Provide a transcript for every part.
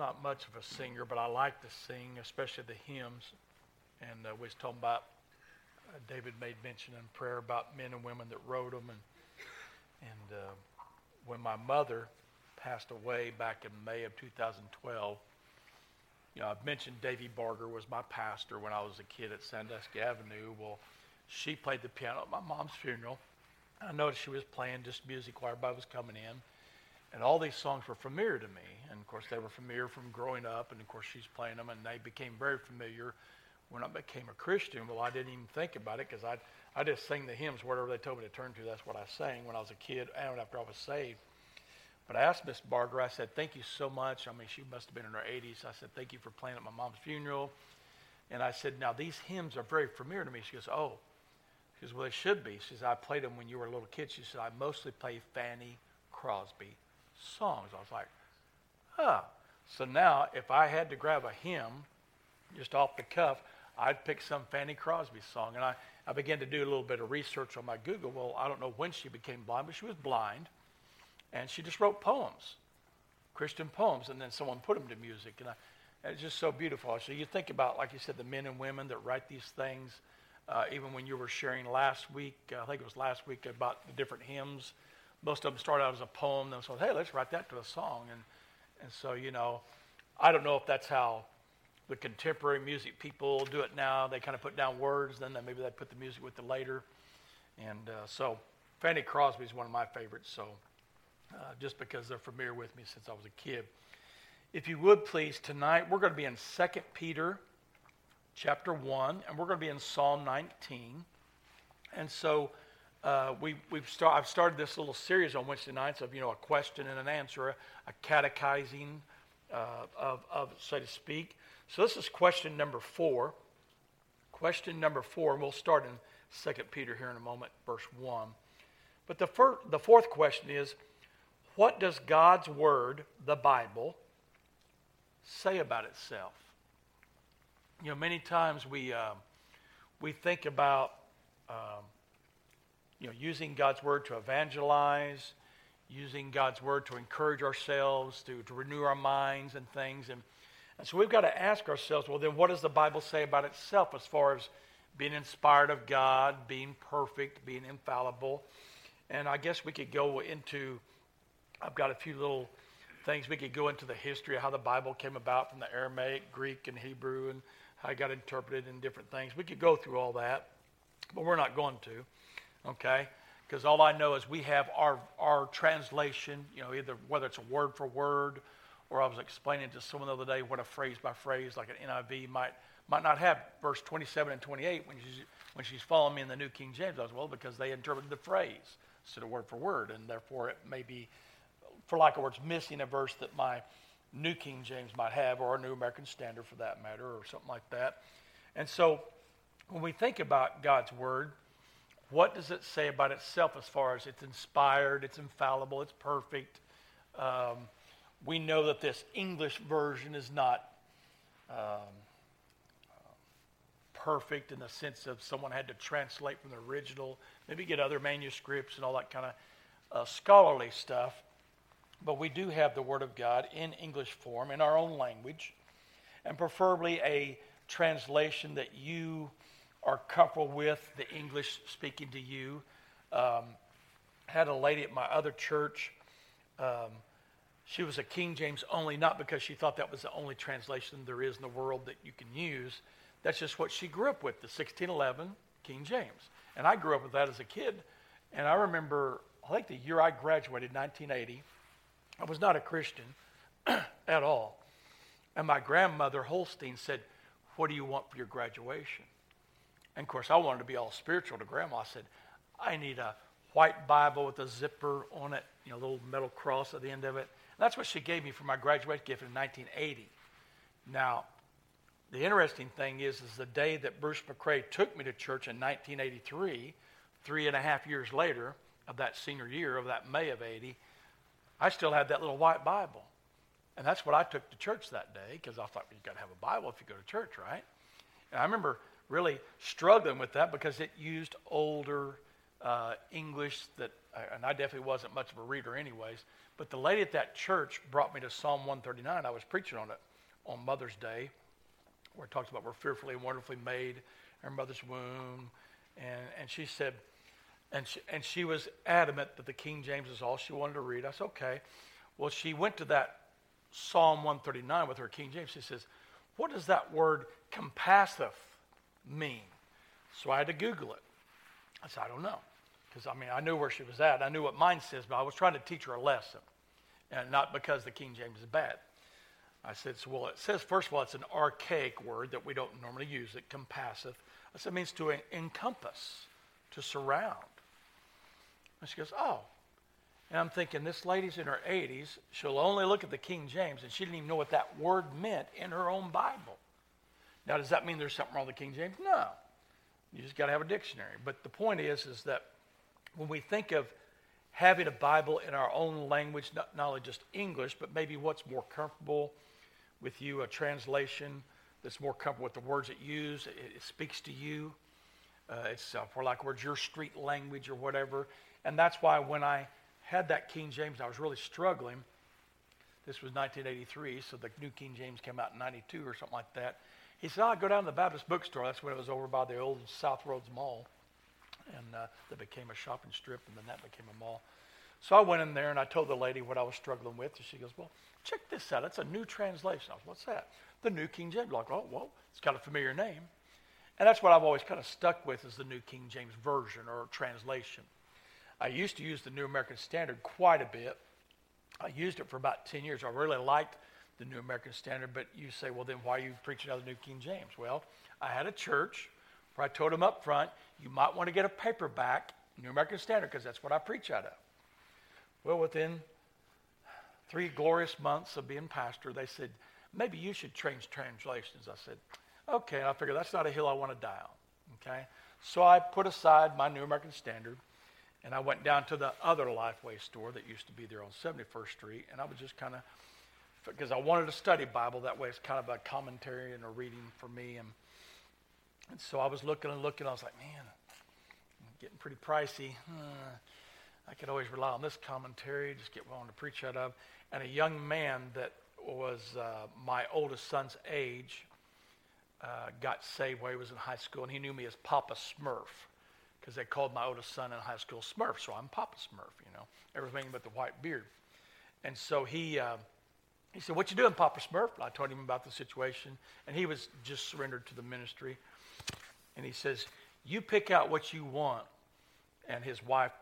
I'm not much of a singer, but I like to sing, especially the hymns. And we was talking about, David made mention in prayer about men and women that wrote them. And when my mother passed away back in May of 2012, you know, I've mentioned Davey Barger was my pastor when I was a kid at Sandusky Avenue. Well, she played the piano at my mom's funeral. I noticed she was playing just music while everybody was coming in. And all these songs were familiar to me. And, of course, they were familiar from growing up. And, of course, she's playing them. And they became very familiar when I became a Christian. Well, I didn't even think about it because I just sang the hymns, whatever they told me to turn to. That's what I sang when I was a kid and after I was saved. But I asked Miss Barger, I said, thank you so much. I mean, she must have been in her 80s. I said, thank you for playing at my mom's funeral. And I said, now, these hymns are very familiar to me. She goes, oh. She goes, well, they should be. She says, I played them when you were a little kid. She said, I mostly play Fanny Crosby songs. I was like, huh. So now if I had to grab a hymn just off the cuff, I'd pick some Fanny Crosby song. And I began to do a little bit of research on my Google. Well, I don't know when she became blind, but she was blind. And she just wrote poems, Christian poems. And then someone put them to music. And it's just so beautiful. So you think about, like you said, the men and women that write these things. Even when you were sharing last week, I think it was last week, about the different hymns. Most of them start out as a poem. Then someone says, hey, let's write that to a song. And so, you know, I don't know if that's how the contemporary music people do it now. They kind of put down words, then maybe they put the music with it later. And so Fanny Crosby is one of my favorites, so just because they're familiar with me since I was a kid. If you would, please, tonight we're going to be in 2 Peter chapter 1, and we're going to be in Psalm 19. And so I've started this little series on Wednesday nights of, you know, a question and an answer, a catechizing of so to speak. So this is question number 4. Question number 4, and we'll start in 2 Peter here in a moment, verse 1. But the fourth question is, what does God's Word, the Bible, say about itself? You know, many times we think about you know, using God's Word to evangelize, using God's Word to encourage ourselves, to renew our minds and things. And so we've got to ask ourselves, well, then what does the Bible say about itself as far as being inspired of God, being perfect, being infallible? And I guess we could go into, I've got a few little things. We could go into the history of how the Bible came about from the Aramaic, Greek, and Hebrew, and how it got interpreted in different things. We could go through all that, but we're not going to, okay? Because all I know is we have our translation, you know, either whether it's a word for word, or I was explaining to someone the other day what a phrase by phrase, like an NIV, might not have verse 27 and 28 when she's following me in the New King James. I was, well, because they interpreted the phrase instead of word for word, and therefore it may be, for lack of words, missing a verse that my New King James might have, or a New American Standard for that matter, or something like that. And so when we think about God's Word, what does it say about itself as far as it's inspired, it's infallible, it's perfect? We know that this English version is not perfect in the sense of someone had to translate from the original, maybe get other manuscripts and all that kind of scholarly stuff. But we do have the Word of God in English form, in our own language, and preferably a translation that you are comfortable with, the English speaking to you. Had a lady at my other church. She was a King James only, not because she thought that was the only translation there is in the world that you can use. That's just what she grew up with, the 1611 King James. And I grew up with that as a kid. And I remember, I think the year I graduated, 1980, I was not a Christian at all. And my grandmother, Holstein, said, what do you want for your graduation? And, of course, I wanted to be all spiritual to Grandma. I said, I need a white Bible with a zipper on it, you know, a little metal cross at the end of it. That's what she gave me for my graduation gift in 1980. Now, the interesting thing is the day that Bruce McRae took me to church in 1983, 3.5 years later of that senior year, of that May of 80, I still had that little white Bible. And that's what I took to church that day, because I thought, well, you've got to have a Bible if you go to church, right? And I remember really struggling with that because it used older English that and I definitely wasn't much of a reader anyways, but the lady at that church brought me to Psalm 139. I was preaching on it on Mother's Day, where it talks about we're fearfully and wonderfully made in our mother's womb. And she said, and she was adamant that the King James is all she wanted to read. I said, okay. Well, she went to that Psalm 139 with her King James. She says, what does that word compasseth mean? So I had to Google it. I said, I don't know. Because, I mean, I knew where she was at. I knew what mine says, but I was trying to teach her a lesson. And not because the King James is bad. I said, so, well, it says, first of all, it's an archaic word that we don't normally use. It compasseth. I said, it means to encompass, to surround. And she goes, oh. And I'm thinking, this lady's in her 80s. She'll only look at the King James, and she didn't even know what that word meant in her own Bible. Now, does that mean there's something wrong with the King James? No. You just got to have a dictionary. But the point is that when we think of having a Bible in our own language, not only just English, but maybe what's more comfortable with you, a translation that's more comfortable with the words it uses, it speaks to you. It's for like words, your street language or whatever. And that's why when I had that King James, I was really struggling. This was 1983, so the New King James came out in 92 or something like that. He said, oh, I go down to the Baptist bookstore. That's when it was over by the old South Roads Mall. And that became a shopping strip, and then that became a mall. So I went in there, and I told the lady what I was struggling with. And she goes, well, check this out. It's a new translation. I was, what's that? The New King James. Like, oh, well, it's got a familiar name. And that's what I've always kind of stuck with is the New King James Version or translation. I used to use the New American Standard quite a bit. I used it for about 10 years. I really liked the New American Standard, but you say, well, then why are you preaching out of the New King James? Well, I had a church where I told them up front, you might want to get a paperback New American Standard because that's what I preach out of. Well, within 3 glorious months of being pastor, they said, maybe you should change translations. I said, okay, and I figured that's not a hill I want to die on, okay? So I put aside my New American Standard, and I went down to the other Lifeway store that used to be there on 71st Street, and I was just kind of, because I wanted to study Bible, that way it's kind of a commentary and a reading for me. And so I was looking, I was like, man, I'm getting pretty pricey. I could always rely on this commentary, just get one to preach out of. And a young man that was my oldest son's age got saved while he was in high school, and he knew me as Papa Smurf, because they called my oldest son in high school Smurf, so I'm Papa Smurf, you know, everything but the white beard. And so He said, what you doing, Papa Smurf? And I told him about the situation, and he was just surrendered to the ministry. And he says, you pick out what you want. And his wife,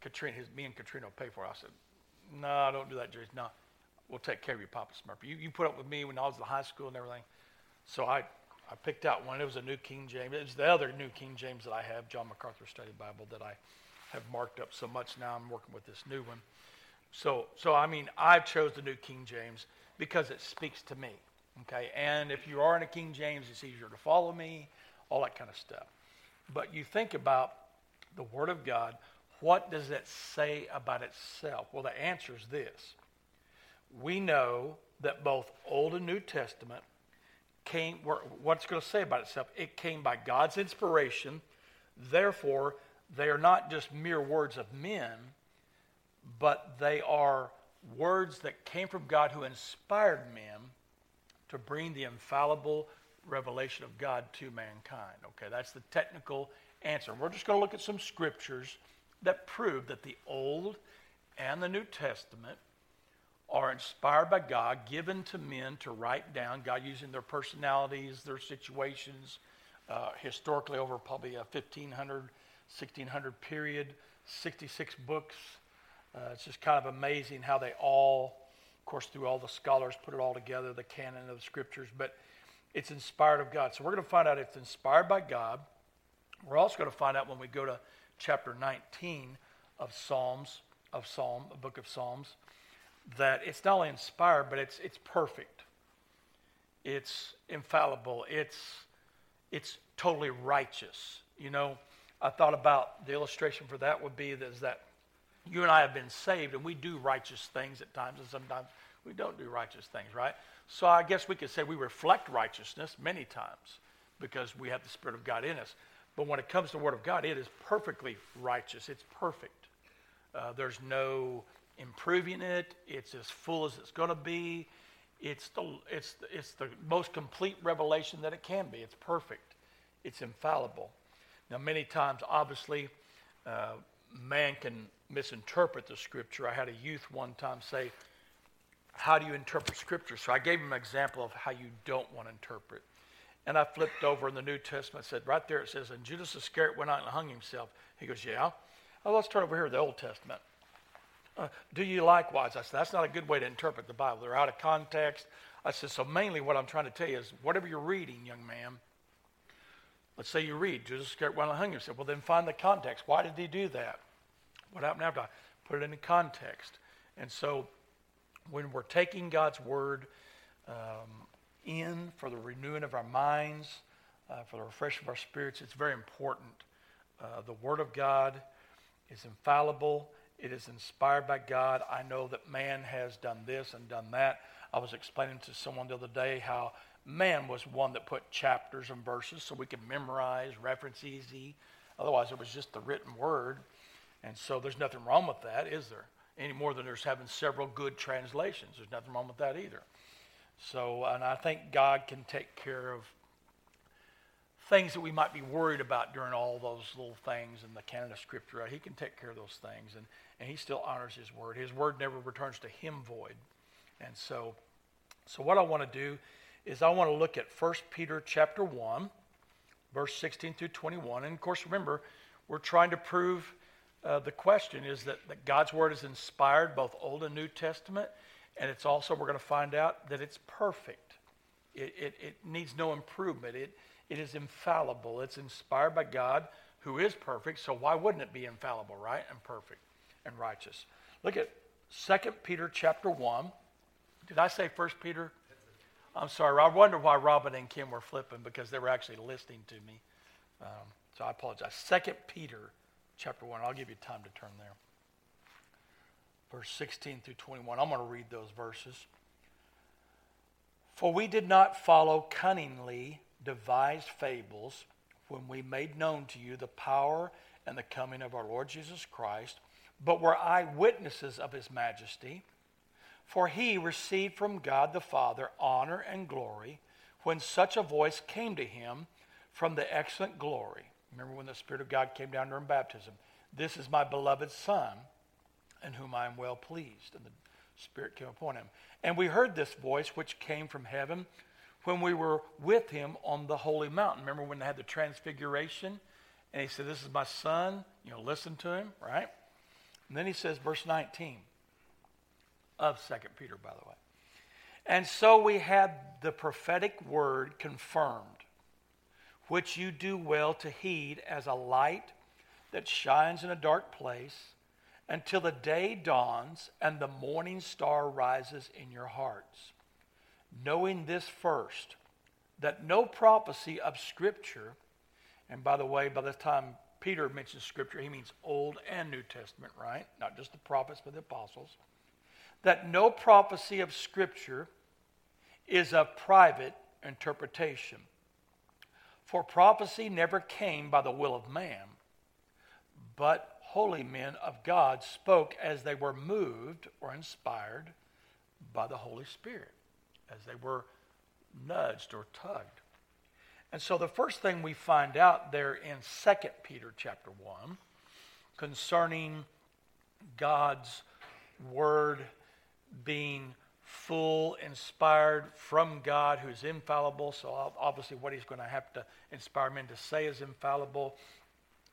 Katrina, me and Katrina will pay for it. I said, no, don't do that, Jerry. No, we'll take care of you, Papa Smurf. You put up with me when I was in high school and everything. So I picked out one. It was a New King James. It was the other New King James that I have, John MacArthur Study Bible, that I have marked up so much. Now I'm working with this new one. So I mean, I chose the New King James because it speaks to me, okay? And if you are in a King James, it's easier to follow me, all that kind of stuff. But you think about the Word of God, what does it say about itself? Well, the answer is this. We know that both Old and New Testament came, what it's going to say about itself, it came by God's inspiration. Therefore, they are not just mere words of men, but they are words that came from God who inspired men to bring the infallible revelation of God to mankind. Okay, that's the technical answer. We're just going to look at some scriptures that prove that the Old and the New Testament are inspired by God, given to men to write down, God using their personalities, their situations, historically over probably a 1500, 1600 period, 66 books. It's just kind of amazing how they all, of course, through all the scholars, put it all together, the canon of the scriptures, but it's inspired of God. So we're going to find out it's inspired by God. We're also going to find out when we go to chapter 19 of a book of Psalms, that it's not only inspired, but it's perfect. It's infallible. It's totally righteous. You know, I thought about the illustration for that would be that you and I have been saved, and we do righteous things at times, and sometimes we don't do righteous things, right? So I guess we could say we reflect righteousness many times because we have the Spirit of God in us. But when it comes to the Word of God, it is perfectly righteous. It's perfect. There's no improving it. It's as full as it's going to be. It's the most complete revelation that it can be. It's perfect. It's infallible. Now, many times, obviously, man can misinterpret the Scripture. I had a youth one time say, how do you interpret Scripture? So I gave him an example of how you don't want to interpret. And I flipped over in the New Testament, said, right there it says, and Judas Iscariot went out and hung himself. He goes, yeah. Oh, let's turn over here to the Old Testament. Do you likewise? I said, that's not a good way to interpret the Bible. They're out of context. I said, so mainly what I'm trying to tell you is, whatever you're reading, young man, let's say you read, Judas Iscariot went out and hung himself. Well, then find the context. Why did he do that? What happened after? Put it into context. And so when we're taking God's word in for the renewing of our minds, for the refreshing of our spirits, it's very important. The word of God is infallible. It is inspired by God. I know that man has done this and done that. I was explaining to someone the other day how man was one that put chapters and verses so we could memorize, reference easy. Otherwise, it was just the written word. And so there's nothing wrong with that, is there? Any more than there's having several good translations. There's nothing wrong with that either. So, and I think God can take care of things that we might be worried about during all those little things in the canon of Scripture. He can take care of those things, and he still honors his word. His word never returns to him void. And so what I want to do is I want to look at 1 Peter chapter 1, verse 16 through 21. And, of course, remember, we're trying to prove the question is that God's word is inspired, both Old and New Testament, and it's also, we're going to find out, that it's perfect. It needs no improvement. It is infallible. It's inspired by God, who is perfect. So why wouldn't it be infallible, right? And perfect and righteous. Look at 2 Peter chapter 1. Did I say 1 Peter? I'm sorry. I wonder why Robin and Kim were flipping, because they were actually listening to me. So I apologize. 2 Peter chapter 1. I'll give you time to turn there. Verse 16 through 21. I'm going to read those verses. For we did not follow cunningly devised fables when we made known to you the power and the coming of our Lord Jesus Christ, but were eyewitnesses of his majesty. For he received from God the Father honor and glory when such a voice came to him from the excellent glory. Remember when the Spirit of God came down during baptism. This is my beloved Son, in whom I am well pleased. And the Spirit came upon him. And we heard this voice which came from heaven when we were with him on the holy mountain. Remember when they had the transfiguration? And he said, this is my Son. You know, listen to him, right? And then he says, verse 19 of 2 Peter, by the way. And so we had the prophetic word confirmed, which you do well to heed as a light that shines in a dark place until the day dawns and the morning star rises in your hearts. Knowing this first, that no prophecy of Scripture, and by the way, by the time Peter mentions Scripture, he means Old and New Testament, right? Not just the prophets, but the apostles. That no prophecy of Scripture is of private interpretation. For prophecy never came by the will of man, but holy men of God spoke as they were moved or inspired by the Holy Spirit, as they were nudged or tugged. And so the first thing we find out there in 2 Peter chapter 1 concerning God's word being full, inspired from God, who's infallible. So obviously what he's going to have to inspire men to say is infallible.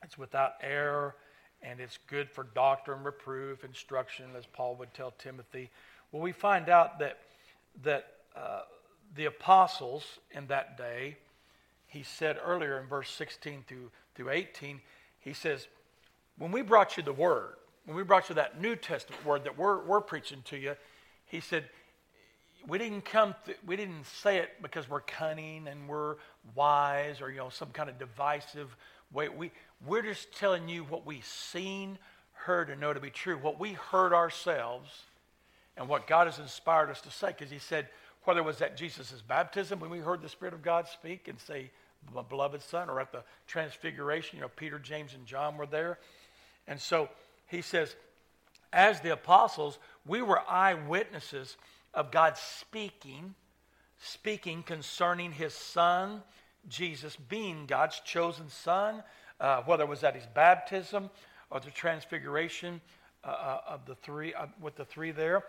It's without error, and it's good for doctrine, reproof, instruction, as Paul would tell Timothy. Well, we find out that the apostles in that day, he said earlier in verse 16 through 18, he says, when we brought you the word, when we brought you that New Testament word that we're preaching to you, he said, we didn't say it because we're cunning and we're wise or, you know, some kind of divisive way. We're just telling you what we've seen, heard, and know to be true, what we heard ourselves, and what God has inspired us to say. Because he said, whether it was at Jesus' baptism, when we heard the Spirit of God speak and say, my beloved Son, or at the transfiguration, you know, Peter, James, and John were there. And so he says, as the apostles, we were eyewitnesses of God speaking concerning his son, Jesus being God's chosen son, whether it was at his baptism or the transfiguration of the three, with the three there.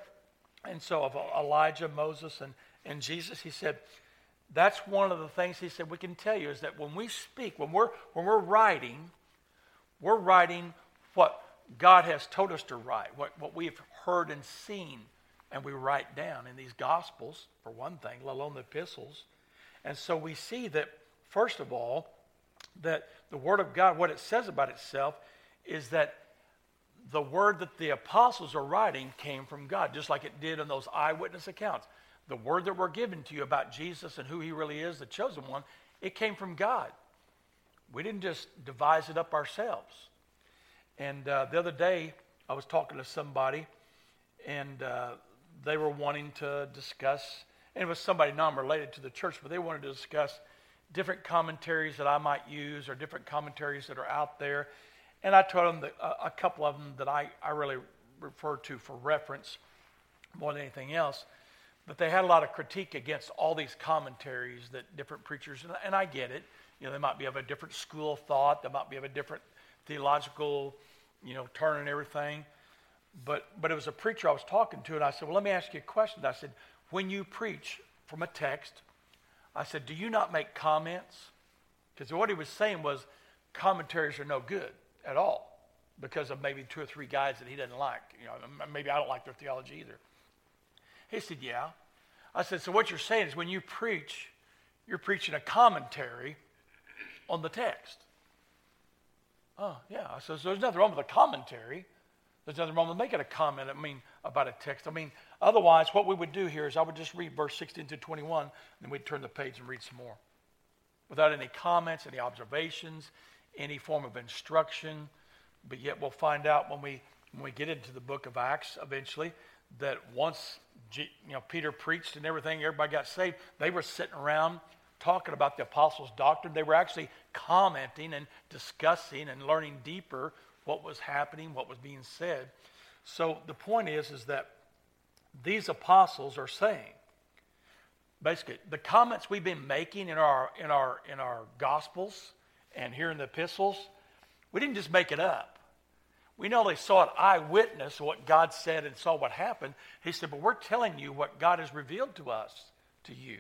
And so of Elijah, Moses, and Jesus, he said, that's one of the things he said we can tell you is that when we speak, when we're writing, we're writing what God has told us to write, what we've heard and seen, and we write down in these Gospels, for one thing, let alone the epistles. And so we see that, first of all, that the Word of God, what it says about itself is that the word that the apostles are writing came from God, just like it did in those eyewitness accounts. The word that we're given to you about Jesus and who he really is, the chosen one, it came from God. We didn't just devise it up ourselves. And the other day, I was talking to somebody, and they were wanting to discuss, and it was somebody non-related to the church, but they wanted to discuss different commentaries that I might use or different commentaries that are out there. And I told them that, a couple of them that I really refer to for reference more than anything else. But they had a lot of critique against all these commentaries that different preachers, and I get it. You know, they might be of a different school of thought. They might be of a different theological, turn and everything. But it was a preacher I was talking to, and I said, well, let me ask you a question. I said, when you preach from a text, I said, do you not make comments? Because what he was saying was commentaries are no good at all because of maybe two or three guys that he doesn't like. Maybe I don't like their theology either. He said, yeah. I said, so what you're saying is when you preach, you're preaching a commentary on the text. Oh, yeah. I said, so there's nothing wrong with a commentary. There's nothing wrong with making a comment, about a text. Otherwise, what we would do here is I would just read verse 16 to 21, and then we'd turn the page and read some more without any comments, any observations, any form of instruction. But yet we'll find out when we get into the book of Acts eventually that once Peter preached and everything, everybody got saved. They were sitting around talking about the apostles' doctrine. They were actually commenting and discussing and learning deeper what was happening, what was being said. So the point is that these apostles are saying, basically, the comments we've been making in our Gospels and here in the epistles, we didn't just make it up. We not only saw an eyewitness what God said and saw what happened, he said, but we're telling you what God has revealed to us, to you.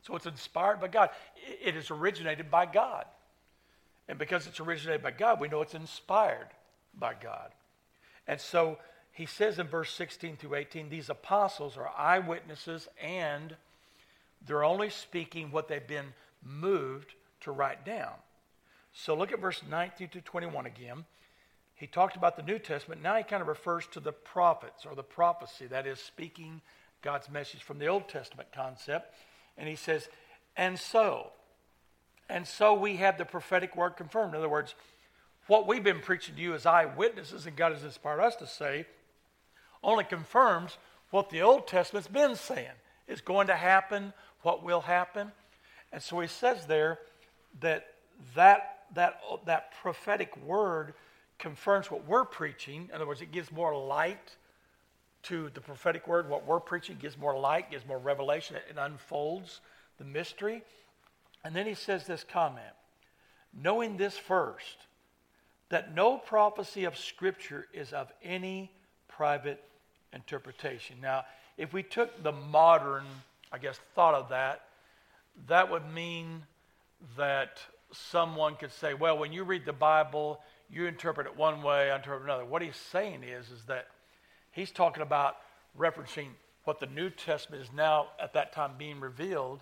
So it's inspired by God. It is originated by God. And because it's originated by God, we know it's inspired by God. And so he says in verse 16 through 18, these apostles are eyewitnesses and they're only speaking what they've been moved to write down. So look at verse 19 to 21 again. He talked about the New Testament. Now he kind of refers to the prophets or the prophecy, that is speaking God's message from the Old Testament concept. And he says, and so we have the prophetic word confirmed. In other words, what we've been preaching to you as eyewitnesses and God has inspired us to say only confirms what the Old Testament's been saying is going to happen, what will happen. And so he says there that prophetic word confirms what we're preaching. In other words, it gives more light to the prophetic word. What we're preaching gives more light, gives more revelation. It unfolds the mystery. And then he says this comment, knowing this first, that no prophecy of Scripture is of any private interpretation. Now, if we took the modern, thought of that, that would mean that someone could say, well, when you read the Bible, you interpret it one way, I interpret it another. What he's saying is that he's talking about referencing what the New Testament is now at that time being revealed,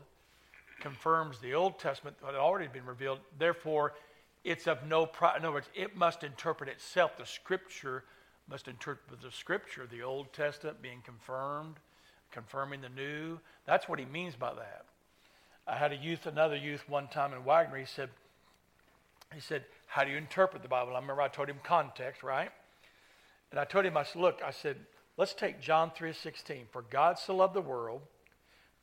confirms the Old Testament that had already been revealed. Therefore, it's of no pride. In other words, it must interpret itself. The Scripture must interpret the Scripture, the Old Testament being confirmed, confirming the New. That's what he means by that. I had another youth one time in Wagner. He said, how do you interpret the Bible? I remember I told him context, right? And I told him, I said, let's take John 3:16. For God so loved the world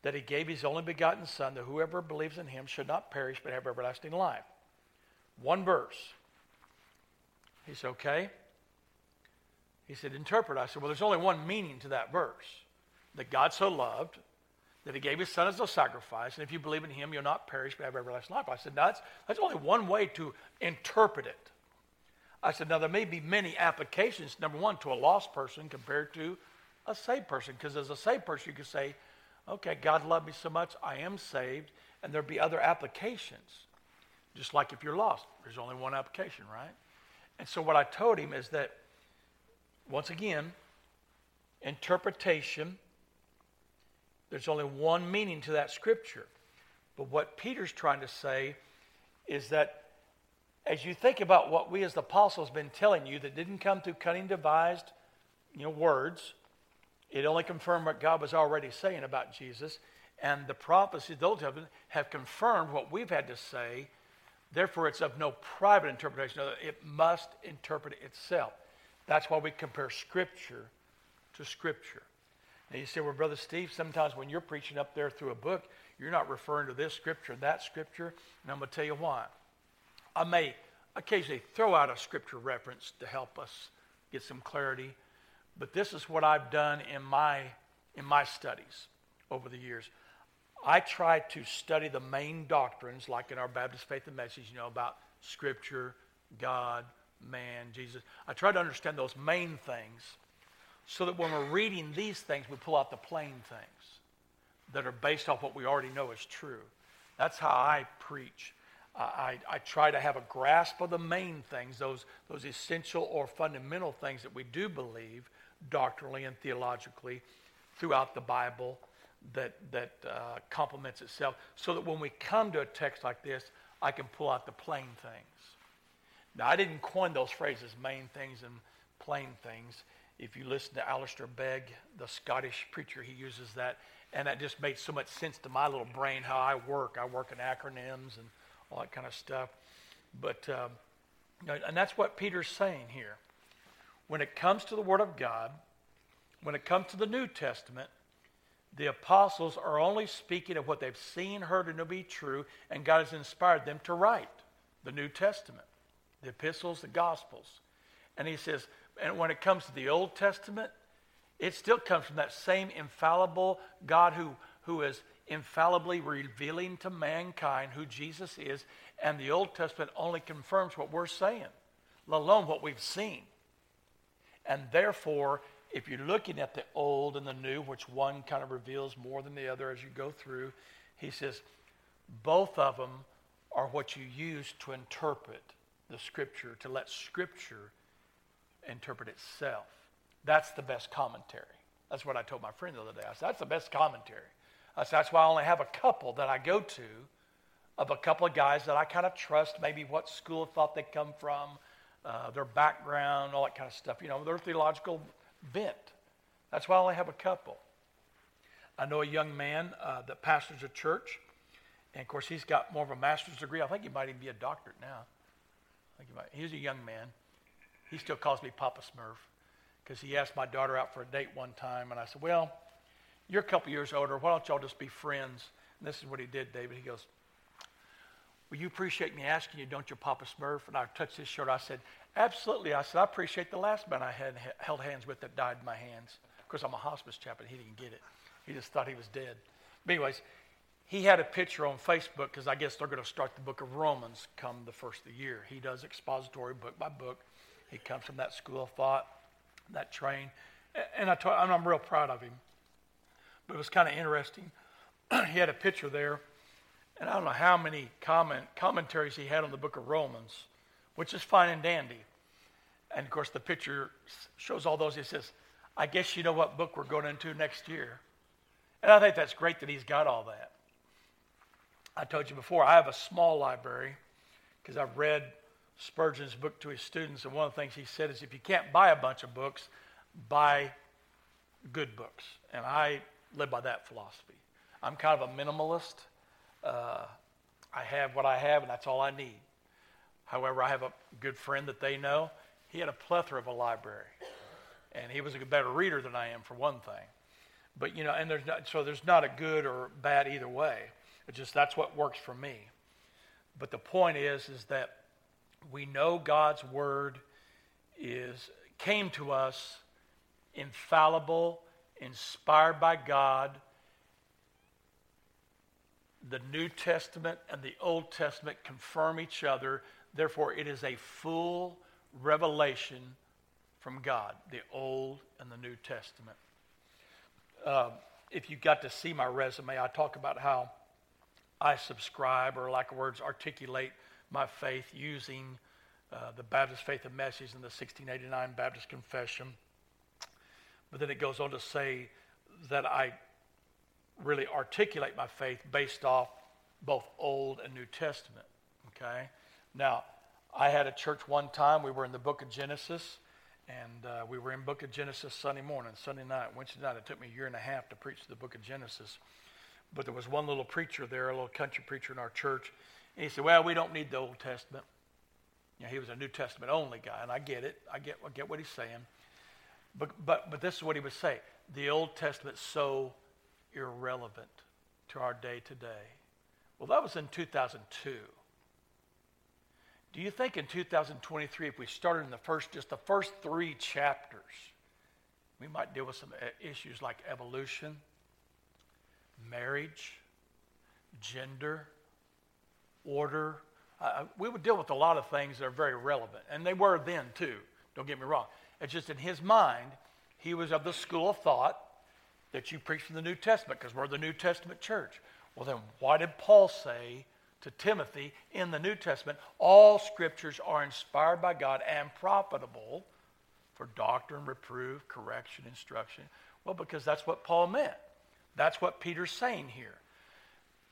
that he gave his only begotten Son, that whoever believes in him should not perish but have everlasting life. One verse. He said, okay. He He said, interpret. I said, well, there's only one meaning to that verse. That God so loved that he gave his son as a sacrifice, and if you believe in him, you'll not perish but have everlasting life. I said, no, that's only one way to interpret it. I said, now, there may be many applications, number one, to a lost person compared to a saved person. Because as a saved person, you could say, okay, God loved me so much, I am saved, and there'd be other applications. Just like if you're lost, there's only one application, right? And so what I told him is that, once again, interpretation, there's only one meaning to that scripture. But what Peter's trying to say is that as you think about what we as the apostles have been telling you that didn't come through cunning devised words, it only confirmed what God was already saying about Jesus. And the prophecies, those have confirmed what we've had to say. Therefore, it's of no private interpretation. It must interpret itself. That's why we compare Scripture to Scripture. And you say, well, Brother Steve, sometimes when you're preaching up there through a book, you're not referring to this Scripture and that Scripture. And I'm going to tell you why. I may occasionally throw out a scripture reference to help us get some clarity, but this is what I've done in my studies over the years. I try to study the main doctrines, like in our Baptist Faith and Message, about Scripture, God, man, Jesus. I try to understand those main things so that when we're reading these things, we pull out the plain things that are based off what we already know is true. That's how I preach. I try to have a grasp of the main things, those essential or fundamental things that we do believe doctrinally and theologically throughout the Bible that complements itself, so that when we come to a text like this, I can pull out the plain things. Now, I didn't coin those phrases, main things and plain things. If you listen to Alistair Begg, the Scottish preacher, he uses that, and that just made so much sense to my little brain how I work. I work in acronyms and all that kind of stuff. But, and that's what Peter's saying here. When it comes to the Word of God, when it comes to the New Testament, the apostles are only speaking of what they've seen, heard, and know be true, and God has inspired them to write the New Testament, the epistles, the Gospels. And he says, and when it comes to the Old Testament, it still comes from that same infallible God who is infallibly revealing to mankind who Jesus is, and the Old Testament only confirms what we're saying, let alone what we've seen. And therefore, if you're looking at the old and the new, which one kind of reveals more than the other as you go through, he says both of them are what you use to interpret the Scripture, to let Scripture interpret itself. That's the best commentary. That's what I told my friend the other day. I said, that's the best commentary. So that's why I only have a couple that I go to, of a couple of guys that I kind of trust, maybe what school of thought they come from, their background, all that kind of stuff, their theological bent. That's why I only have a couple. I know a young man that pastors a church, and of course he's got more of a master's degree. I think he might even be a doctorate now. He's a young man. He still calls me Papa Smurf because he asked my daughter out for a date one time, and I said, well, you're a couple years older. Why don't y'all just be friends? And this is what he did, David. He goes, well, you appreciate me asking you, don't you, Papa Smurf? And I touched his shoulder. I said, absolutely. I said, I appreciate the last man I had held hands with that died in my hands. Of course, I'm a hospice chaplain. He didn't get it. He just thought he was dead. But anyways, he had a picture on Facebook because I guess they're going to start the book of Romans come the first of the year. He does expository book by book. He comes from that school of thought, that train. And I'm real proud of him. But it was kind of interesting. He had a picture there, and I don't know how many commentaries he had on the book of Romans, which is fine and dandy. And, of course, the picture shows all those. He says, I guess you know what book we're going into next year. And I think that's great that he's got all that. I told you before, I have a small library because I've read Spurgeon's book to his students, and one of the things he said is if you can't buy a bunch of books, buy good books. And I live by that philosophy. I'm kind of a minimalist. I have what I have, and that's all I need. However, I have a good friend that they know. He had a plethora of a library, and he was a better reader than I am, for one thing. But and there's not a good or bad either way. It's just that's what works for me. But the point is that we know God's word came to us infallible, inspired by God, the New Testament and the Old Testament confirm each other. Therefore, it is a full revelation from God, the Old and the New Testament. If you got to see my resume, I talk about how I subscribe, or lack of words, articulate my faith using the Baptist Faith and Message and the 1689 Baptist Confession. But then it goes on to say that I really articulate my faith based off both Old and New Testament, okay? Now, I had a church one time. We were in the book of Genesis, and we were in book of Genesis Sunday morning, Sunday night, Wednesday night. It took me a year and a half to preach the book of Genesis. But there was one little preacher there, a little country preacher in our church, and he said, well, we don't need the Old Testament. You know, he was a New Testament only guy, and I get it. I get what he's saying. But this is what he would say. The Old Testament's so irrelevant to our day today. Well, that was in 2002. Do you think in 2023, if we started in the first three chapters, we might deal with some issues like evolution, marriage, gender, order? We would deal with a lot of things that are very relevant, and they were then too. Don't get me wrong. It's just in his mind, he was of the school of thought that you preach from the New Testament because we're the New Testament church. Well, then why did Paul say to Timothy in the New Testament, all scriptures are inspired by God and profitable for doctrine, reproof, correction, instruction? Well, because that's what Paul meant. That's what Peter's saying here.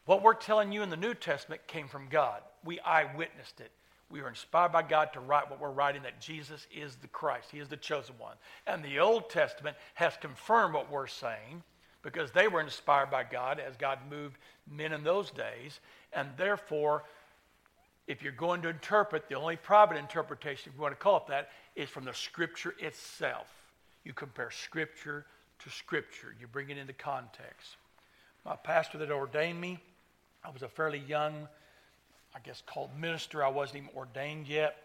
What we're telling you in the New Testament came from God. We eyewitnessed it. We are inspired by God to write what we're writing, that Jesus is the Christ. He is the chosen one. And the Old Testament has confirmed what we're saying because they were inspired by God as God moved men in those days. And therefore, if you're going to interpret, the only private interpretation, if you want to call it that, is from the Scripture itself. You compare Scripture to Scripture. You bring it into context. My pastor that ordained me, I was a fairly young, I guess, called minister. I wasn't even ordained yet.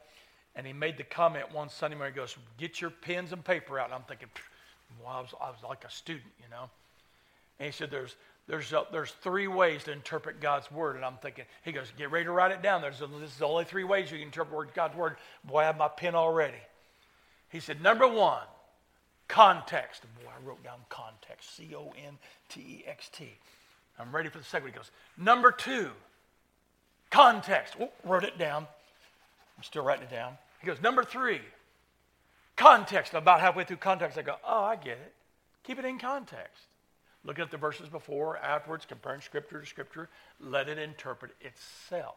And he made the comment one Sunday morning. He goes, get your pens and paper out. And I'm thinking, well, I was like a student, you know. And he said, there's three ways to interpret God's word. And I'm thinking, he goes, get ready to write it down. This is the only three ways you can interpret God's word. Boy, I have my pen already. He said, number one, context. And boy, I wrote down context, C-O-N-T-E-X-T. I'm ready for the second one. He goes, number two, context. Oh, wrote it down. I'm still writing it down. He goes, number three, context. About halfway through context, I go, oh, I get it. Keep it in context. Look at the verses before, afterwards, comparing Scripture to Scripture. Let it interpret itself.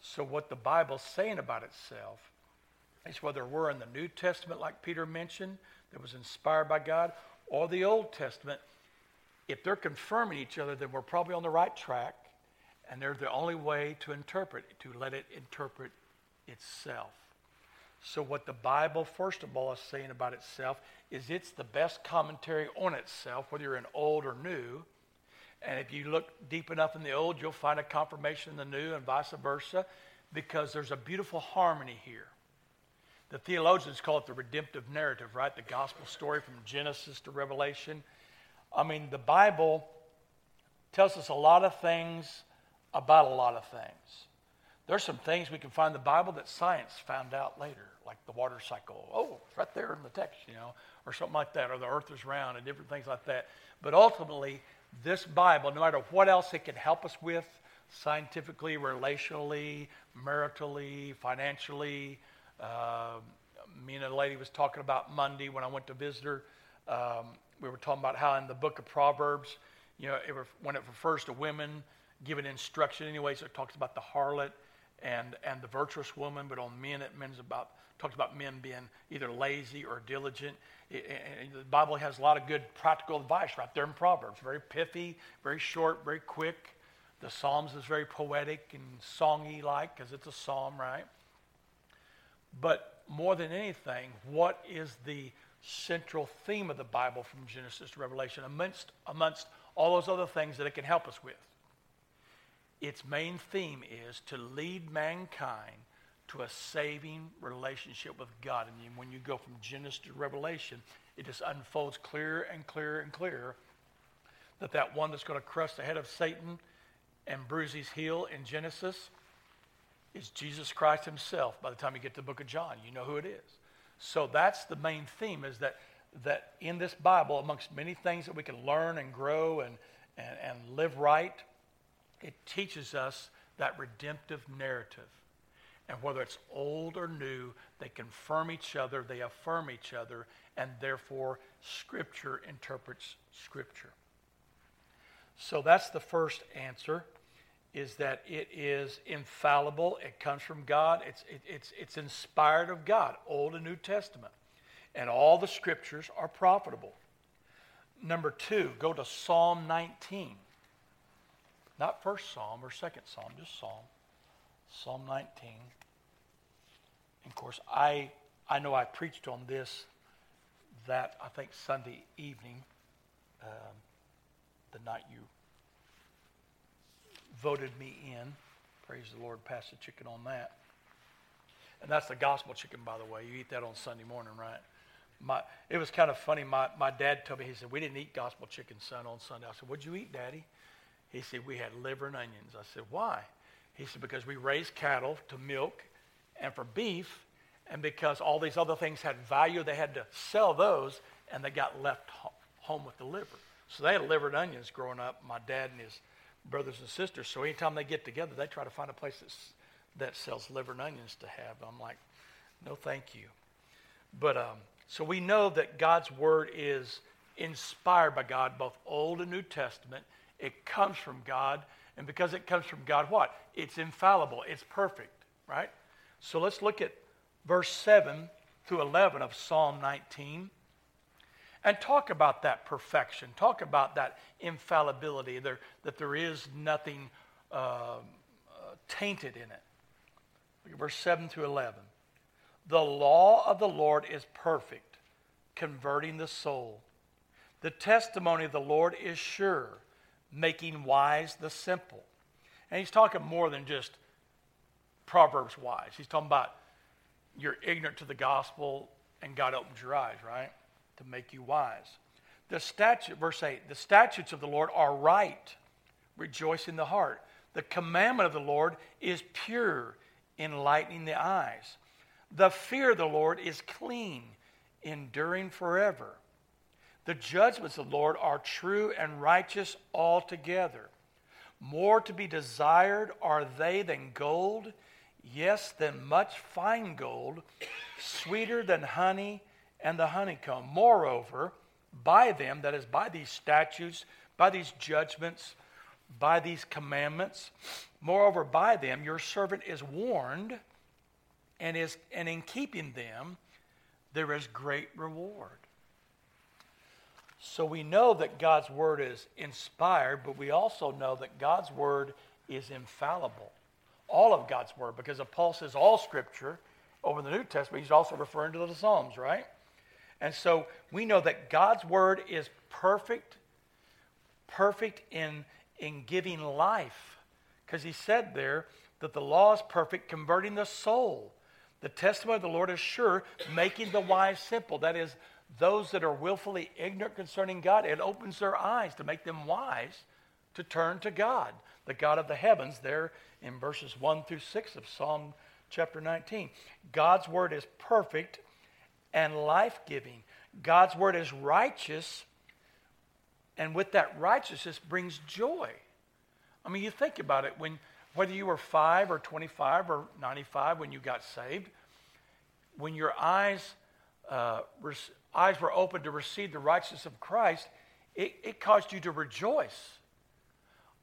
So what the Bible's saying about itself is whether we're in the New Testament, like Peter mentioned, that was inspired by God, or the Old Testament, if they're confirming each other, then we're probably on the right track. And they're the only way to interpret it, to let it interpret itself. So what the Bible, first of all, is saying about itself is it's the best commentary on itself, whether you're in Old or New. And if you look deep enough in the Old, you'll find a confirmation in the New and vice versa, because there's a beautiful harmony here. The theologians call it the redemptive narrative, right? The gospel story from Genesis to Revelation. I mean, the Bible tells us a lot of things about a lot of things. There's some things we can find in the Bible that science found out later, like the water cycle. Oh, it's right there in the text, you know, or something like that, or the earth is round and different things like that. But ultimately, this Bible, no matter what else it can help us with, scientifically, relationally, maritally, financially. Me and a lady was talking about Monday when I went to visit her. We were talking about how in the book of Proverbs, you know, when it refers to women, given instruction anyway, so it talks about the harlot and the virtuous woman, but on men it talks about men being either lazy or diligent. And the Bible has a lot of good practical advice right there in Proverbs. Very pithy, very short, very quick. The Psalms is very poetic and songy like because it's a psalm, right? But more than anything, what is the central theme of the Bible from Genesis to Revelation amongst all those other things that it can help us with? Its main theme is to lead mankind to a saving relationship with God. And when you go from Genesis to Revelation, it just unfolds clearer and clearer and clearer that that one that's going to crush the head of Satan and bruise his heel in Genesis is Jesus Christ himself. By the time you get to the book of John, you know who it is. So that's the main theme, is that in this Bible, amongst many things that we can learn and grow and live right, it teaches us that redemptive narrative. And whether it's old or new, they confirm each other, they affirm each other, and therefore Scripture interprets Scripture. So that's the first answer, is that it is infallible, it comes from God, it's inspired of God, Old and New Testament. And all the Scriptures are profitable. Number two, go to Psalm 19. Not first Psalm or second Psalm, just Psalm. Psalm 19. And of course, I know I preached on this, that I think Sunday evening, the night you voted me in. Praise the Lord, pass the chicken on that. And that's the gospel chicken, by the way. You eat that on Sunday morning, right? It was kind of funny. My dad told me, he said, "We didn't eat gospel chicken, son, on Sunday." I said, "What'd you eat, Daddy?" He said, "We had liver and onions." I said, "Why?" He said, "Because we raised cattle to milk and for beef, and because all these other things had value, they had to sell those, and they got left home with the liver." So they had liver and onions growing up, my dad and his brothers and sisters. So anytime they get together, they try to find a place that sells liver and onions to have. I'm like, no, thank you. But so we know that God's word is inspired by God, both Old and New Testament. It comes from God. And because it comes from God, what? It's infallible. It's perfect, right? So let's look at verse 7 through 11 of Psalm 19 and talk about that perfection. Talk about that infallibility, that there is nothing tainted in it. Look at verse 7 through 11. The law of the Lord is perfect, converting the soul. The testimony of the Lord is sure, making wise the simple. And he's talking more than just Proverbs wise. He's talking about you're ignorant to the gospel and God opens your eyes, right? To make you wise. Verse 8, the statutes of the Lord are right, rejoice in the heart. The commandment of the Lord is pure, enlightening the eyes. The fear of the Lord is clean, enduring forever. The judgments of the Lord are true and righteous altogether. More to be desired are they than gold, yes, than much fine gold, sweeter than honey and the honeycomb. Moreover, by them, that is, by these statutes, by these judgments, by these commandments, moreover, by them, your servant is warned, and in keeping them, there is great reward. So we know that God's word is inspired, but we also know that God's word is infallible. All of God's word, because if Paul says all Scripture over the New Testament, he's also referring to the Psalms, right? And so we know that God's word is perfect in giving life. Because he said there that the law is perfect, converting the soul. The testimony of the Lord is sure, making the wise simple. That is, those that are willfully ignorant concerning God, it opens their eyes to make them wise to turn to God, the God of the heavens, there in verses 1 through 6 of Psalm chapter 19. God's word is perfect and life-giving. God's word is righteous, and with that righteousness brings joy. I mean, you think about it, whether you were 5 or 25 or 95 when you got saved, when your eyes were opened to receive the righteousness of Christ, it caused you to rejoice.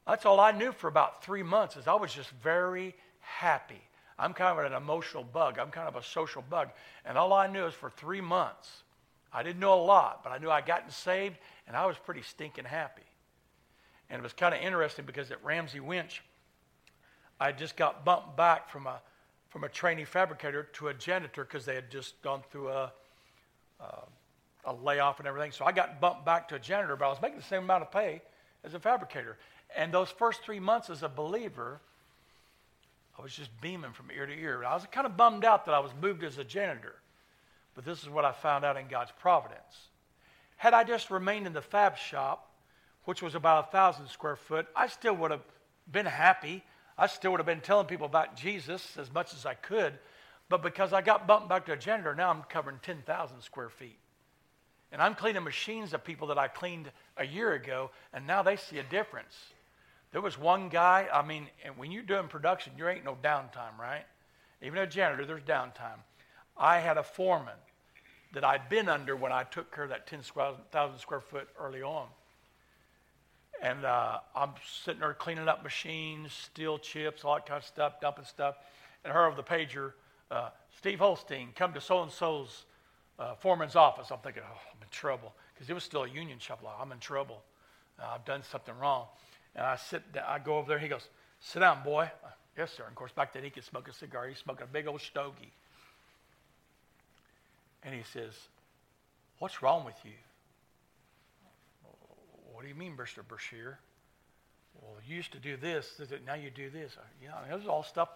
That's all I knew for about 3 months, is I was just very happy. I'm kind of an emotional bug. I'm kind of a social bug. And all I knew is for 3 months. I didn't know a lot, but I knew I'd gotten saved, and I was pretty stinking happy. And it was kind of interesting because at Ramsey Winch, I just got bumped back from a trainee fabricator to a janitor because they had just gone through a layoff and everything. So I got bumped back to a janitor, but I was making the same amount of pay as a fabricator. And those first 3 months as a believer, I was just beaming from ear to ear. I was kind of bummed out that I was moved as a janitor. But this is what I found out in God's providence. Had I just remained in the fab shop, which was about 1,000 square foot, I still would have been happy. I still would have been telling people about Jesus as much as I could. But because I got bumped back to a janitor, now I'm covering 10,000 square feet. And I'm cleaning machines of people that I cleaned a year ago, and now they see a difference. There was one guy, I mean, and when you're doing production, there ain't no downtime, right? Even a janitor, there's downtime. I had a foreman that I'd been under when I took care of that 10,000 square foot early on. And I'm sitting there cleaning up machines, steel chips, all that kind of stuff, dumping stuff. And her over the pager, Steve Holstein, come to so-and-so's foreman's office. I'm thinking, oh, I'm in trouble. Because it was still a union shop. Like, I'm in trouble. I've done something wrong. And I sit down, I go over there. He goes, sit down, boy. Yes, sir. And of course, back then he could smoke a cigar. He's smoking a big old stogie. And he says, what's wrong with you? What do you mean, Mr. Brashear? Well, you used to do this. Now you do this. Yeah, I mean, this is all stuff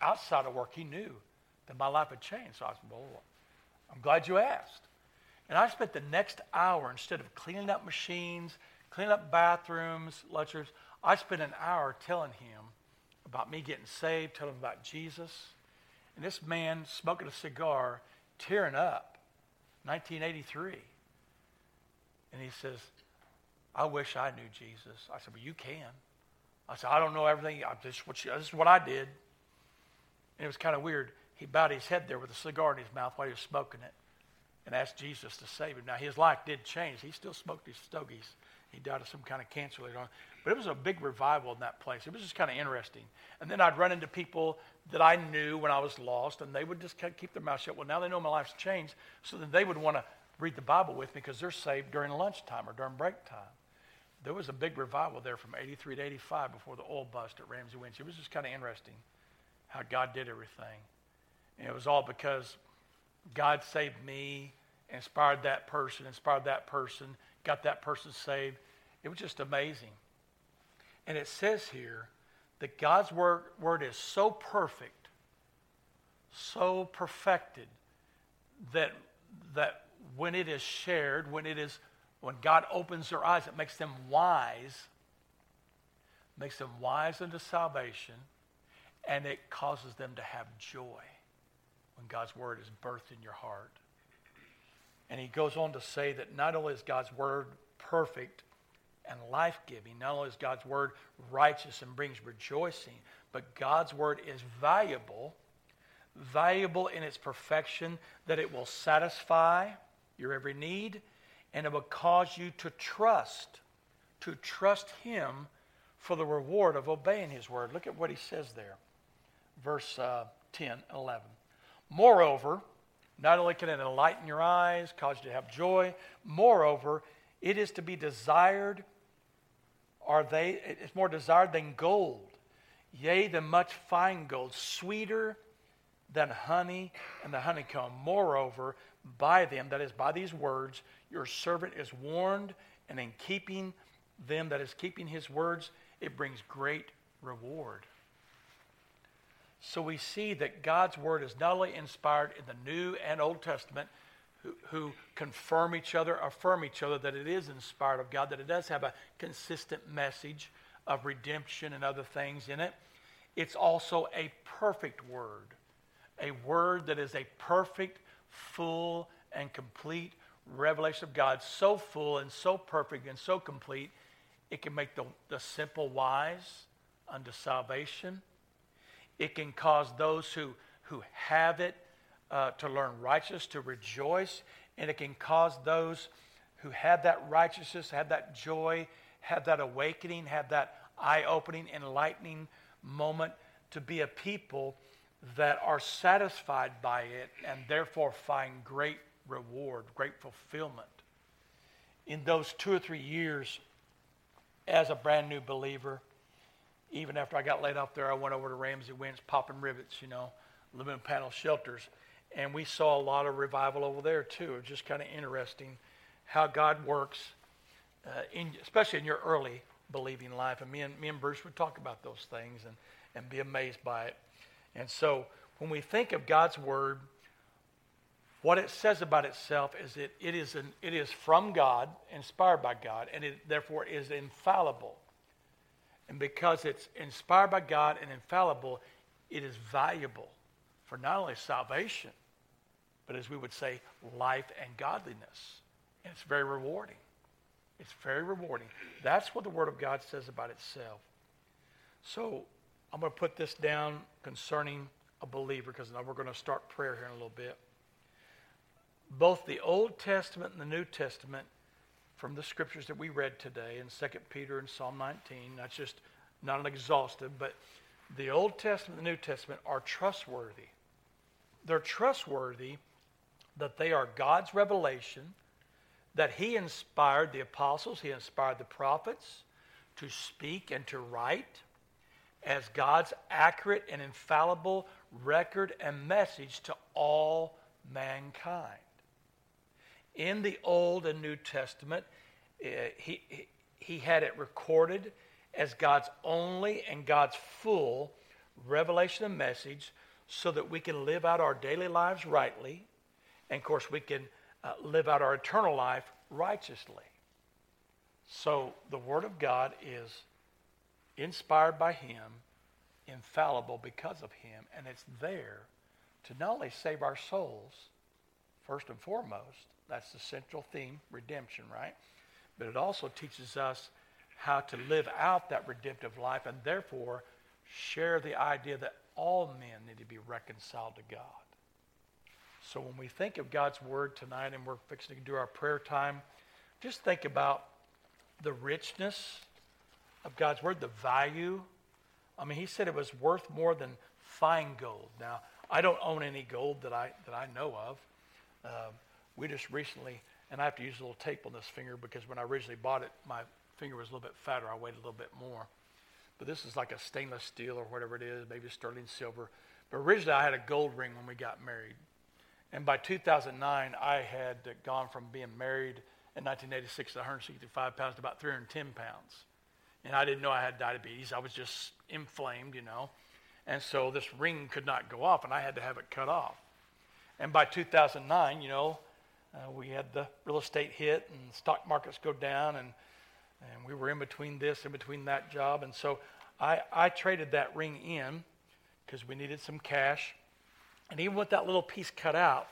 outside of work. He knew that my life had changed. So I said, well, I'm glad you asked. And I spent the next hour, instead of cleaning up machines, cleaning up bathrooms, lectures, I spent an hour telling him about me getting saved, telling him about Jesus. And this man smoking a cigar, tearing up, 1983. And he says, I wish I knew Jesus. I said, well, you can. I said, I don't know everything. This is what I did. And it was kind of weird. He bowed his head there with a cigar in his mouth while he was smoking it and asked Jesus to save him. Now, his life did change. He still smoked his stogies. He died of some kind of cancer later on. But it was a big revival in that place. It was just kind of interesting. And then I'd run into people that I knew when I was lost, and they would just kind of keep their mouth shut. Well, now they know my life's changed, so then they would want to read the Bible with me because they're saved during lunchtime or during break time. There was a big revival there from 83 to 85 before the oil bust at Ramsey Winch. It was just kind of interesting how God did everything. And it was all because God saved me, inspired that person, got that person saved. It was just amazing. And it says here that God's word is so perfect, so perfected, that when it is shared, when God opens their eyes, it makes them wise unto salvation, and it causes them to have joy when God's word is birthed in your heart. And he goes on to say that not only is God's word perfect and life-giving, not only is God's word righteous and brings rejoicing, but God's word is valuable in its perfection, that it will satisfy your every need, and it will cause you to trust him for the reward of obeying his word. Look at what he says there, verse 10 and 11. Moreover, not only can it enlighten your eyes, cause you to have joy, moreover, it is to be desired, it's more desired than gold, yea, than much fine gold, sweeter than honey and the honeycomb. Moreover, by them, that is, by these words, your servant is warned, and in keeping them, that is, keeping his words, it brings great reward. So we see that God's word is not only inspired in the New and Old Testament, who confirm each other, affirm each other that it is inspired of God, that it does have a consistent message of redemption and other things in it. It's also a perfect word, a word that is a perfect, full, and complete revelation of God, so full and so perfect and so complete, it can make the simple wise unto salvation. It can cause those who have it to learn righteousness, to rejoice. And it can cause those who have that righteousness, have that joy, have that awakening, have that eye-opening, enlightening moment to be a people that are satisfied by it and therefore find great reward, great fulfillment. In those 2 or 3 years as a brand new believer, even after I got laid off there, I went over to Ramsey Wentz, popping rivets, aluminum panel shelters. And we saw a lot of revival over there, too. It was just kind of interesting how God works, especially in your early believing life. And me and Bruce would talk about those things and be amazed by it. And so when we think of God's word, what it says about itself is that it is from God, inspired by God, and it therefore is infallible. And because it's inspired by God and infallible, it is valuable for not only salvation, but as we would say, life and godliness. And it's very rewarding. It's very rewarding. That's what the Word of God says about itself. So I'm going to put this down concerning a believer, because now we're going to start prayer here in a little bit. Both the Old Testament and the New Testament, from the scriptures that we read today in 2 Peter and Psalm 19, that's just not an exhaustive, but the Old Testament and the New Testament are trustworthy. They're trustworthy that they are God's revelation, that He inspired the apostles, He inspired the prophets to speak and to write as God's accurate and infallible record and message to all mankind. In the Old and New Testament, he had it recorded as God's only and God's full revelation and message, so that we can live out our daily lives rightly, and of course we can live out our eternal life righteously. So the Word of God is inspired by Him, infallible because of Him, and it's there to not only save our souls, first and foremost, that's the central theme, redemption, right? But it also teaches us how to live out that redemptive life, and therefore share the idea that all men need to be reconciled to God. So when we think of God's Word tonight, and we're fixing to do our prayer time, just think about the richness of God's Word, the value. I mean, He said it was worth more than fine gold. Now, I don't own any gold that I know of. We just recently, and I have to use a little tape on this finger because when I originally bought it, my finger was a little bit fatter. I weighed a little bit more. But this is like a stainless steel or whatever it is, maybe sterling silver. But originally I had a gold ring when we got married. And by 2009, I had gone from being married in 1986 to 165 pounds to about 310 pounds. And I didn't know I had diabetes. I was just inflamed, you know. And so this ring could not go off, and I had to have it cut off. And by 2009, you know, we had the real estate hit and stock markets go down, and we were in between this, in between that job. And so I traded that ring in because we needed some cash. And even with that little piece cut out,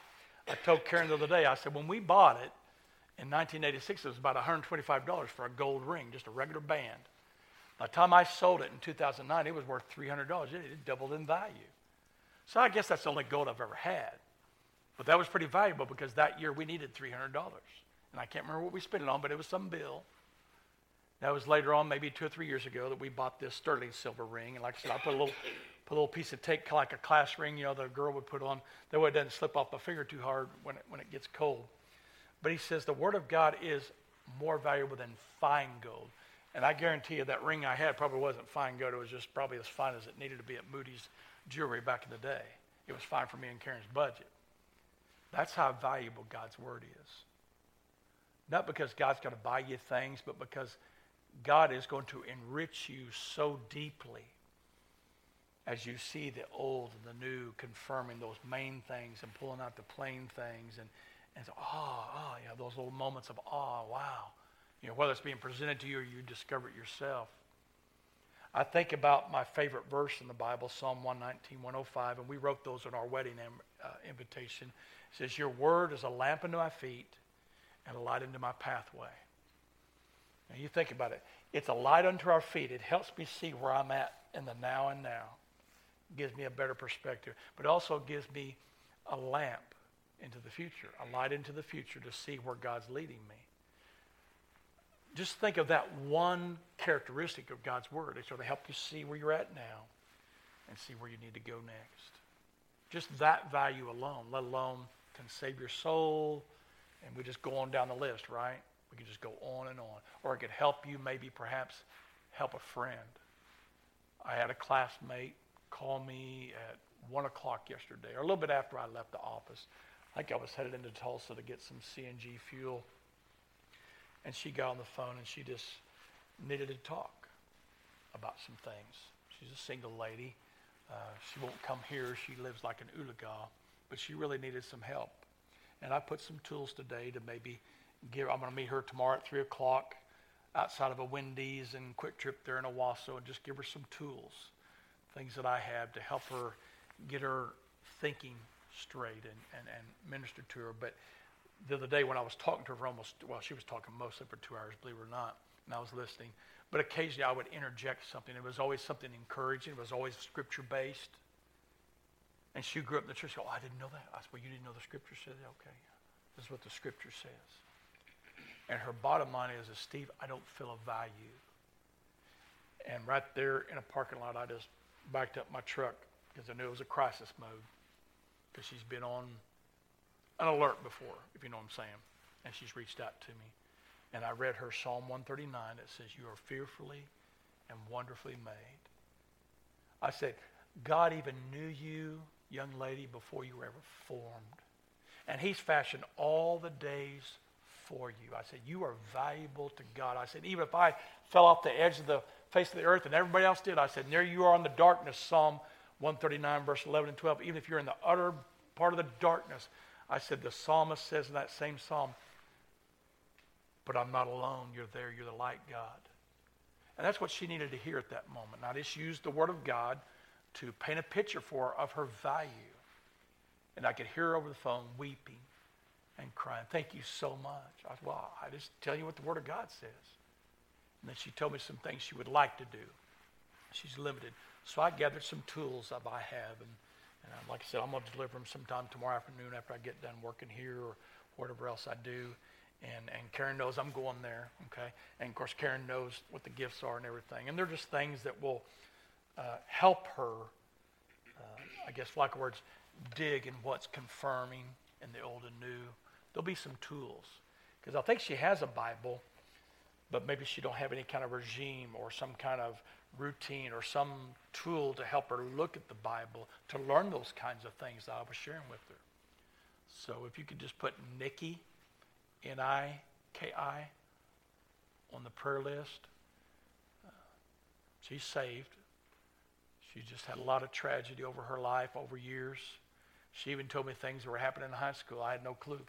I told Karen the other day, I said, when we bought it in 1986, it was about $125 for a gold ring, just a regular band. By the time I sold it in 2009, it was worth $300. It doubled in value. So I guess that's the only gold I've ever had. But that was pretty valuable because that year we needed $300. And I can't remember what we spent it on, but it was some bill. That was later on, maybe 2 or 3 years ago, that we bought this sterling silver ring. And like I said, I put a little piece of tape, like a class ring, you know, the girl would put on. That way it doesn't slip off my finger too hard when it gets cold. But he says the Word of God is more valuable than fine gold. And I guarantee you that ring I had probably wasn't fine gold. It was just probably as fine as it needed to be at Moody's Jewelry back in the day. It was fine for me and Karen's budget. That's how valuable God's Word is. Not because God's going to buy you things, but because God is going to enrich you so deeply as you see the old and the new confirming those main things and pulling out the plain things. And so, you have those little moments of awe, wow. You know, whether it's being presented to you or you discover it yourself. I think about my favorite verse in the Bible, Psalm 119, 105, and we wrote those in our wedding invitation. It says, your word is a lamp unto my feet and a light unto my pathway. Now you think about it. It's a light unto our feet. It helps me see where I'm at in the now and now. It gives me a better perspective, but also gives me a lamp into the future, a light into the future to see where God's leading me. Just think of that one characteristic of God's Word. It's going to help you see where you're at now and see where you need to go next. Just that value alone, let alone can save your soul, and we just go on down the list, right? We can just go on and on. Or it could help you maybe perhaps help a friend. I had a classmate call me at 1 o'clock yesterday, or a little bit after I left the office. I think I was headed into Tulsa to get some CNG fuel. And she got on the phone and she just needed to talk about some things. She's a single lady. She won't come here. She lives like an Oolagah, but she really needed some help. And I put some tools today to maybe give. I'm going to meet her tomorrow at 3 o'clock outside of a Wendy's and Quick Trip there in Owasso, and just give her some tools, things that I have to help her get her thinking straight and minister to her. But the other day when I was talking to her for she was talking mostly for 2 hours, believe it or not, and I was listening. But occasionally I would interject something. It was always something encouraging. It was always scripture-based. And she grew up in the church. She said, I didn't know that. I said, well, you didn't know the scripture said that? Okay, this is what the scripture says. And her bottom line is, Steve, I don't feel a value. And right there in a parking lot, I just backed up my truck because I knew it was a crisis mode, because she's been on an alert before, if you know what I'm saying. And she's reached out to me. And I read her Psalm 139 that says, you are fearfully and wonderfully made. I said, God even knew you, young lady, before you were ever formed. And he's fashioned all the days for you. I said, you are valuable to God. I said, even if I fell off the edge of the face of the earth and everybody else did, I said, there you are in the darkness, Psalm 139, verse 11 and 12. Even if you're in the utter part of the darkness, I said, the psalmist says in that same psalm, but I'm not alone. You're there. You're the light, God. And that's what she needed to hear at that moment. And I just used the word of God to paint a picture for her of her value. And I could hear her over the phone weeping and crying, thank you so much. I said, well, I just tell you what the word of God says. And then she told me some things she would like to do. She's limited. So I gathered some tools that I have. And like I said, I'm going to deliver them sometime tomorrow afternoon after I get done working here or whatever else I do. And Karen knows I'm going there, okay? And, of course, Karen knows what the gifts are and everything. And they're just things that will help her, I guess, like words, dig in what's confirming in the old and new. There'll be some tools. Because I think she has a Bible, but maybe she don't have any kind of regime or some kind of routine or some tool to help her look at the Bible to learn those kinds of things that I was sharing with her. So if you could just put Nikki, N-I-K-I, on the prayer list. She's saved. She just had a lot of tragedy over her life, over years. She even told me things that were happening in high school I had no clue.